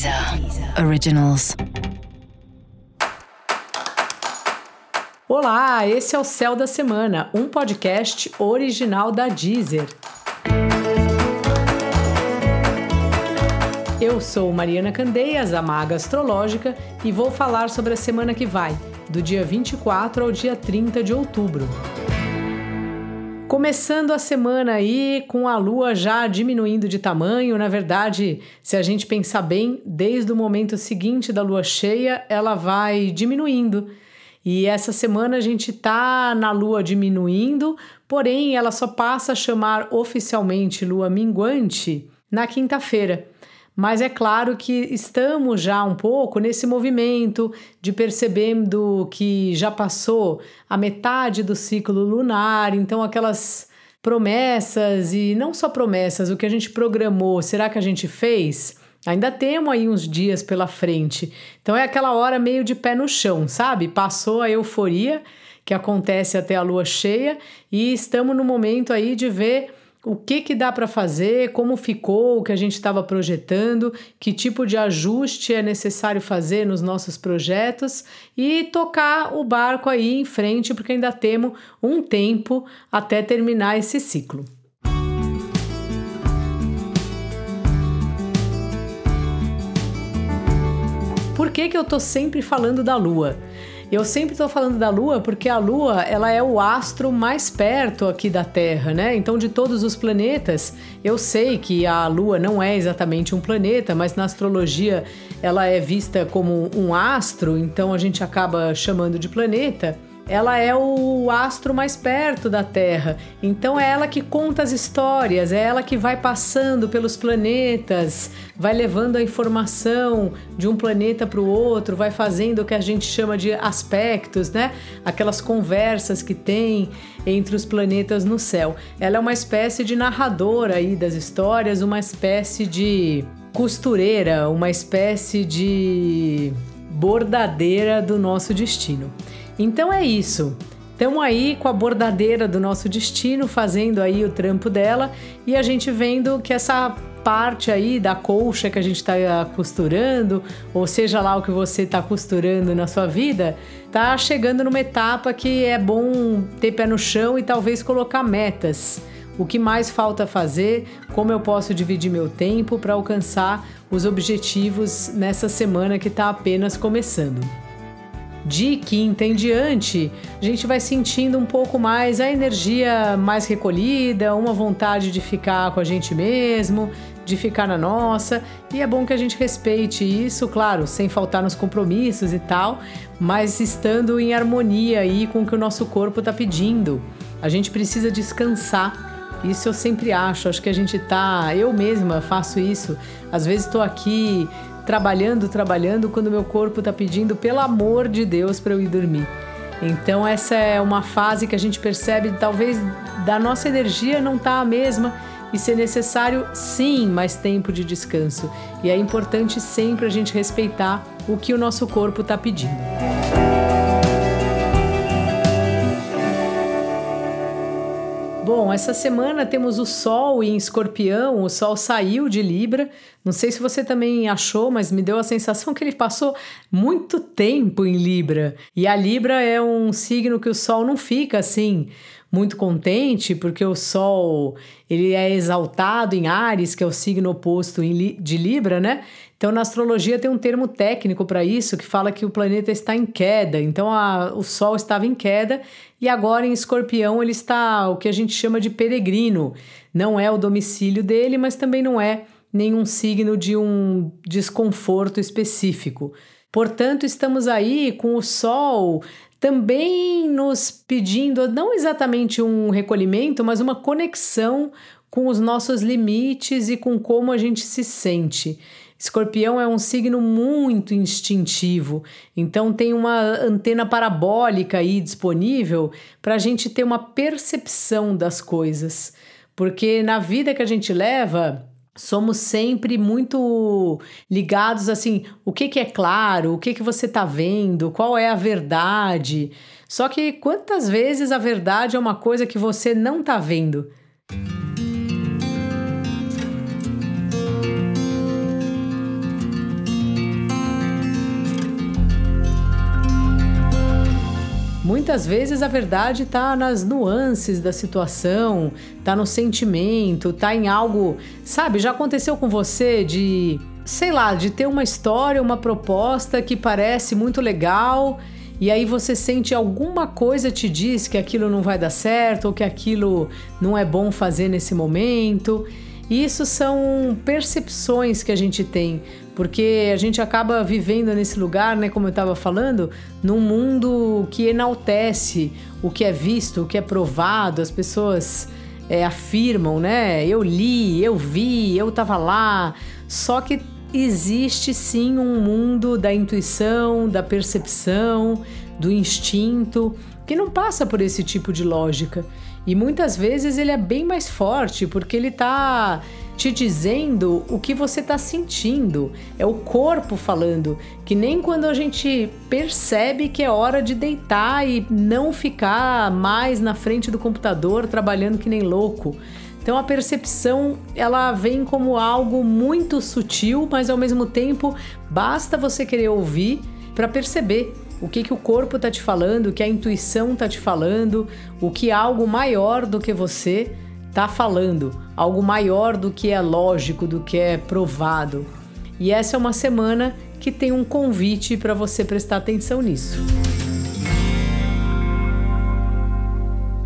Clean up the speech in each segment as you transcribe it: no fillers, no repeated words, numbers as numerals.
Deezer Originals. Olá, esse é o Céu da Semana, um podcast original da Deezer. Eu sou Mariana Candeias, a Maga Astrológica, e vou falar sobre a semana que vai, do dia 24 ao dia 30 de outubro. Começando a semana aí com a Lua já diminuindo de tamanho. Na verdade, se a gente pensar bem, desde o momento seguinte da Lua cheia, ela vai diminuindo. E essa semana a gente tá na Lua diminuindo, porém ela só passa a chamar oficialmente Lua minguante na quinta-feira. Mas é claro que estamos já um pouco nesse movimento de percebendo que já passou a metade do ciclo lunar, então aquelas promessas, e não só promessas, o que a gente programou, será que a gente fez? Ainda temos aí uns dias pela frente. Então é aquela hora meio de pé no chão, sabe? Passou a euforia que acontece até a lua cheia e estamos no momento aí de ver o que dá para fazer, como ficou o que a gente estava projetando, que tipo de ajuste é necessário fazer nos nossos projetos e tocar o barco aí em frente, porque ainda temos um tempo até terminar esse ciclo. Por que eu estou sempre falando da Lua? Eu sempre estou falando da Lua porque a Lua ela é o astro mais perto aqui da Terra, né? Então, de todos os planetas, eu sei que a Lua não é exatamente um planeta, mas na astrologia ela é vista como um astro, então a gente acaba chamando de planeta. Ela é o astro mais perto da Terra, então é ela que conta as histórias, é ela que vai passando pelos planetas, vai levando a informação de um planeta para o outro, vai fazendo o que a gente chama de aspectos, né? Aquelas conversas que tem entre os planetas no céu. Ela é uma espécie de narradora aí das histórias, uma espécie de costureira, uma espécie de bordadeira do nosso destino. Então é isso, estamos aí com a bordadeira do nosso destino, fazendo aí o trampo dela e a gente vendo que essa parte aí da colcha que a gente está costurando, ou seja lá o que você está costurando na sua vida, está chegando numa etapa que é bom ter pé no chão e talvez colocar metas. O que mais falta fazer, como eu posso dividir meu tempo para alcançar os objetivos nessa semana que está apenas começando. De quinta em diante, a gente vai sentindo um pouco mais a energia mais recolhida, uma vontade de ficar com a gente mesmo, de ficar na nossa, e é bom que a gente respeite isso, claro, sem faltar nos compromissos e tal, mas estando em harmonia aí com o que o nosso corpo está pedindo. A gente precisa descansar. Isso eu sempre acho que a gente tá... Eu mesma faço isso. Às vezes estou aqui trabalhando, quando meu corpo tá pedindo, pelo amor de Deus, para eu ir dormir. Então essa é uma fase que a gente percebe, talvez, da nossa energia não tá a mesma e ser necessário, sim, mais tempo de descanso. E é importante sempre a gente respeitar o que o nosso corpo tá pedindo. Bom, essa semana temos o Sol em Escorpião, o Sol saiu de Libra, não sei se você também achou, mas me deu a sensação que ele passou muito tempo em Libra, e a Libra é um signo que o Sol não fica assim muito contente, porque o Sol ele é exaltado em Áries, que é o signo oposto de Libra, né? Então, na astrologia tem um termo técnico para isso, que fala que o planeta está em queda. Então, o Sol estava em queda e agora em Escorpião ele está o que a gente chama de peregrino. Não é o domicílio dele, mas também não é nenhum signo de um desconforto específico. Portanto, estamos aí com o Sol também nos pedindo, não exatamente um recolhimento, mas uma conexão com os nossos limites e com como a gente se sente. Escorpião é um signo muito instintivo, então tem uma antena parabólica aí disponível para a gente ter uma percepção das coisas, porque na vida que a gente leva, somos sempre muito ligados assim, o que é claro, o que você está vendo, qual é a verdade, só que quantas vezes a verdade é uma coisa que você não está vendo? muitas vezes a verdade está nas nuances da situação, está no sentimento, está em algo, sabe? Já aconteceu com você de, sei lá, de ter uma história, uma proposta que parece muito legal e aí você sente alguma coisa te diz que aquilo não vai dar certo ou que aquilo não é bom fazer nesse momento. E isso são percepções que a gente tem, porque a gente acaba vivendo nesse lugar, né, como eu estava falando, num mundo que enaltece o que é visto, o que é provado, as pessoas afirmam, né, eu li, eu vi, eu estava lá, só que existe sim um mundo da intuição, da percepção, do instinto, que não passa por esse tipo de lógica. E muitas vezes ele é bem mais forte, porque ele está te dizendo o que você está sentindo. É o corpo falando, que nem quando a gente percebe que é hora de deitar e não ficar mais na frente do computador trabalhando que nem louco. Então a percepção, ela vem como algo muito sutil, mas ao mesmo tempo basta você querer ouvir para perceber o que o corpo está te falando, o que a intuição está te falando, o que algo maior do que você está falando, algo maior do que é lógico, do que é provado. E essa é uma semana que tem um convite para você prestar atenção nisso.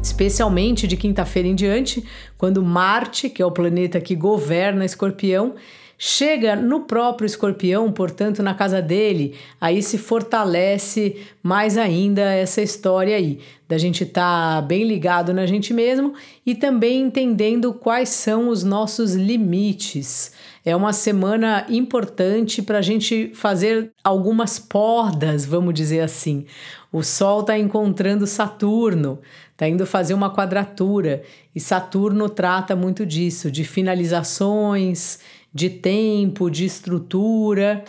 Especialmente de quinta-feira em diante, quando Marte, que é o planeta que governa Escorpião, chega no próprio Escorpião, portanto na casa dele, aí se fortalece mais ainda essa história aí, da gente estar bem ligado na gente mesmo e também entendendo quais são os nossos limites. É uma semana importante para a gente fazer algumas podas, vamos dizer assim. O Sol está encontrando Saturno, está indo fazer uma quadratura, e Saturno trata muito disso, de finalizações, de tempo, de estrutura,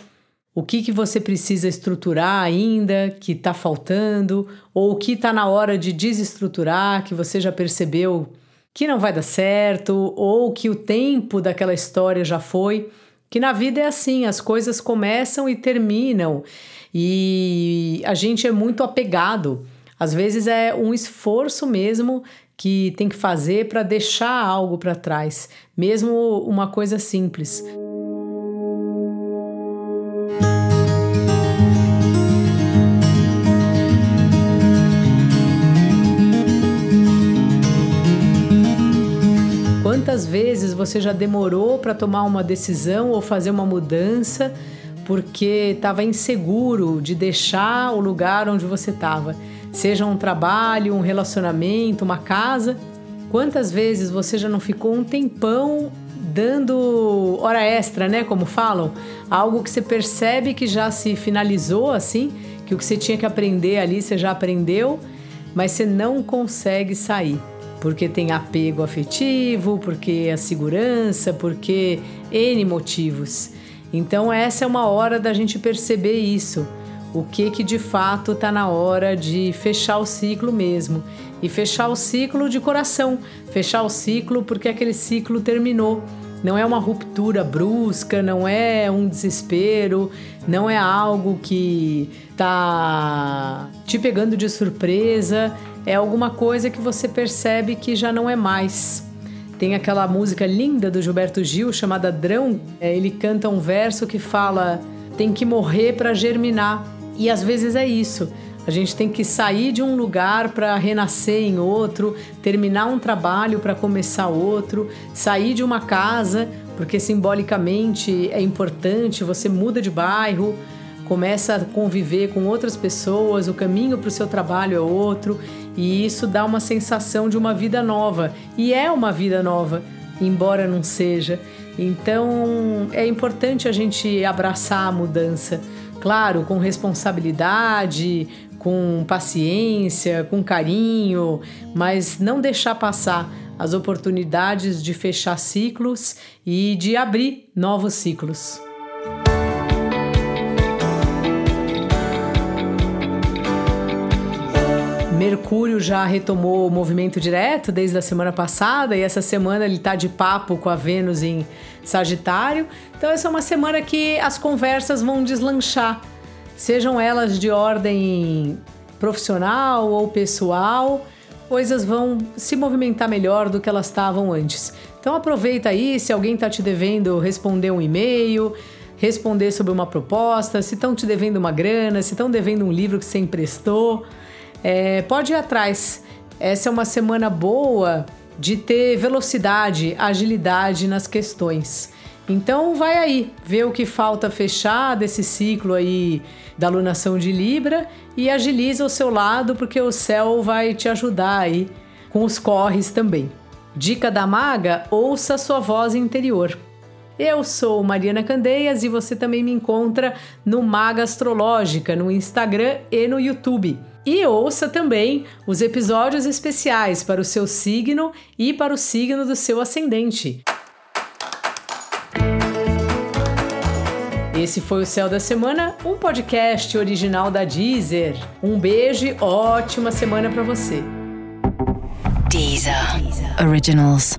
o que você precisa estruturar ainda, que está faltando, ou o que está na hora de desestruturar, que você já percebeu que não vai dar certo, ou que o tempo daquela história já foi, que na vida é assim, as coisas começam e terminam, e a gente é muito apegado, às vezes é um esforço mesmo que tem que fazer para deixar algo para trás, mesmo uma coisa simples. Quantas vezes você já demorou para tomar uma decisão ou fazer uma mudança porque estava inseguro de deixar o lugar onde você estava? Seja um trabalho, um relacionamento, uma casa. Quantas vezes você já não ficou um tempão dando hora extra, né, como falam? Algo que você percebe que já se finalizou, assim, que o que você tinha que aprender ali, você já aprendeu, mas você não consegue sair. Porque tem apego afetivo, porque a segurança, porque N motivos. Então essa é uma hora da gente perceber isso. O que de fato está na hora de fechar o ciclo mesmo. E fechar o ciclo de coração. Fechar o ciclo porque aquele ciclo terminou. Não é uma ruptura brusca, não é um desespero, não é algo que está te pegando de surpresa. É alguma coisa que você percebe que já não é mais. Tem aquela música linda do Gilberto Gil chamada Drão. Ele canta um verso que fala: tem que morrer para germinar. E às vezes é isso, a gente tem que sair de um lugar para renascer em outro, terminar um trabalho para começar outro, sair de uma casa, porque simbolicamente é importante, você muda de bairro, começa a conviver com outras pessoas, o caminho para o seu trabalho é outro, e isso dá uma sensação de uma vida nova, e é uma vida nova, embora não seja. Então é importante a gente abraçar a mudança, claro, com responsabilidade, com paciência, com carinho, mas não deixar passar as oportunidades de fechar ciclos e de abrir novos ciclos. Mercúrio já retomou o movimento direto desde a semana passada e essa semana ele está de papo com a Vênus em Sagitário. Então essa é uma semana que as conversas vão deslanchar, sejam elas de ordem profissional ou pessoal, coisas vão se movimentar melhor do que elas estavam antes. Então aproveita aí, se alguém está te devendo responder um e-mail, responder sobre uma proposta, se estão te devendo uma grana, se estão devendo um livro que você emprestou, pode ir atrás. Essa é uma semana boa de ter velocidade, agilidade nas questões. Então vai aí, vê o que falta fechar desse ciclo aí da alunação de Libra e agiliza o seu lado, porque o céu vai te ajudar aí com os corres também. Dica da maga, ouça sua voz interior. Eu sou Mariana Candeias e você também me encontra no Maga Astrológica, no Instagram e no YouTube. E ouça também os episódios especiais para o seu signo e para o signo do seu ascendente. Esse foi o Céu da Semana, um podcast original da Deezer. Um beijo e ótima semana para você. Deezer Originals.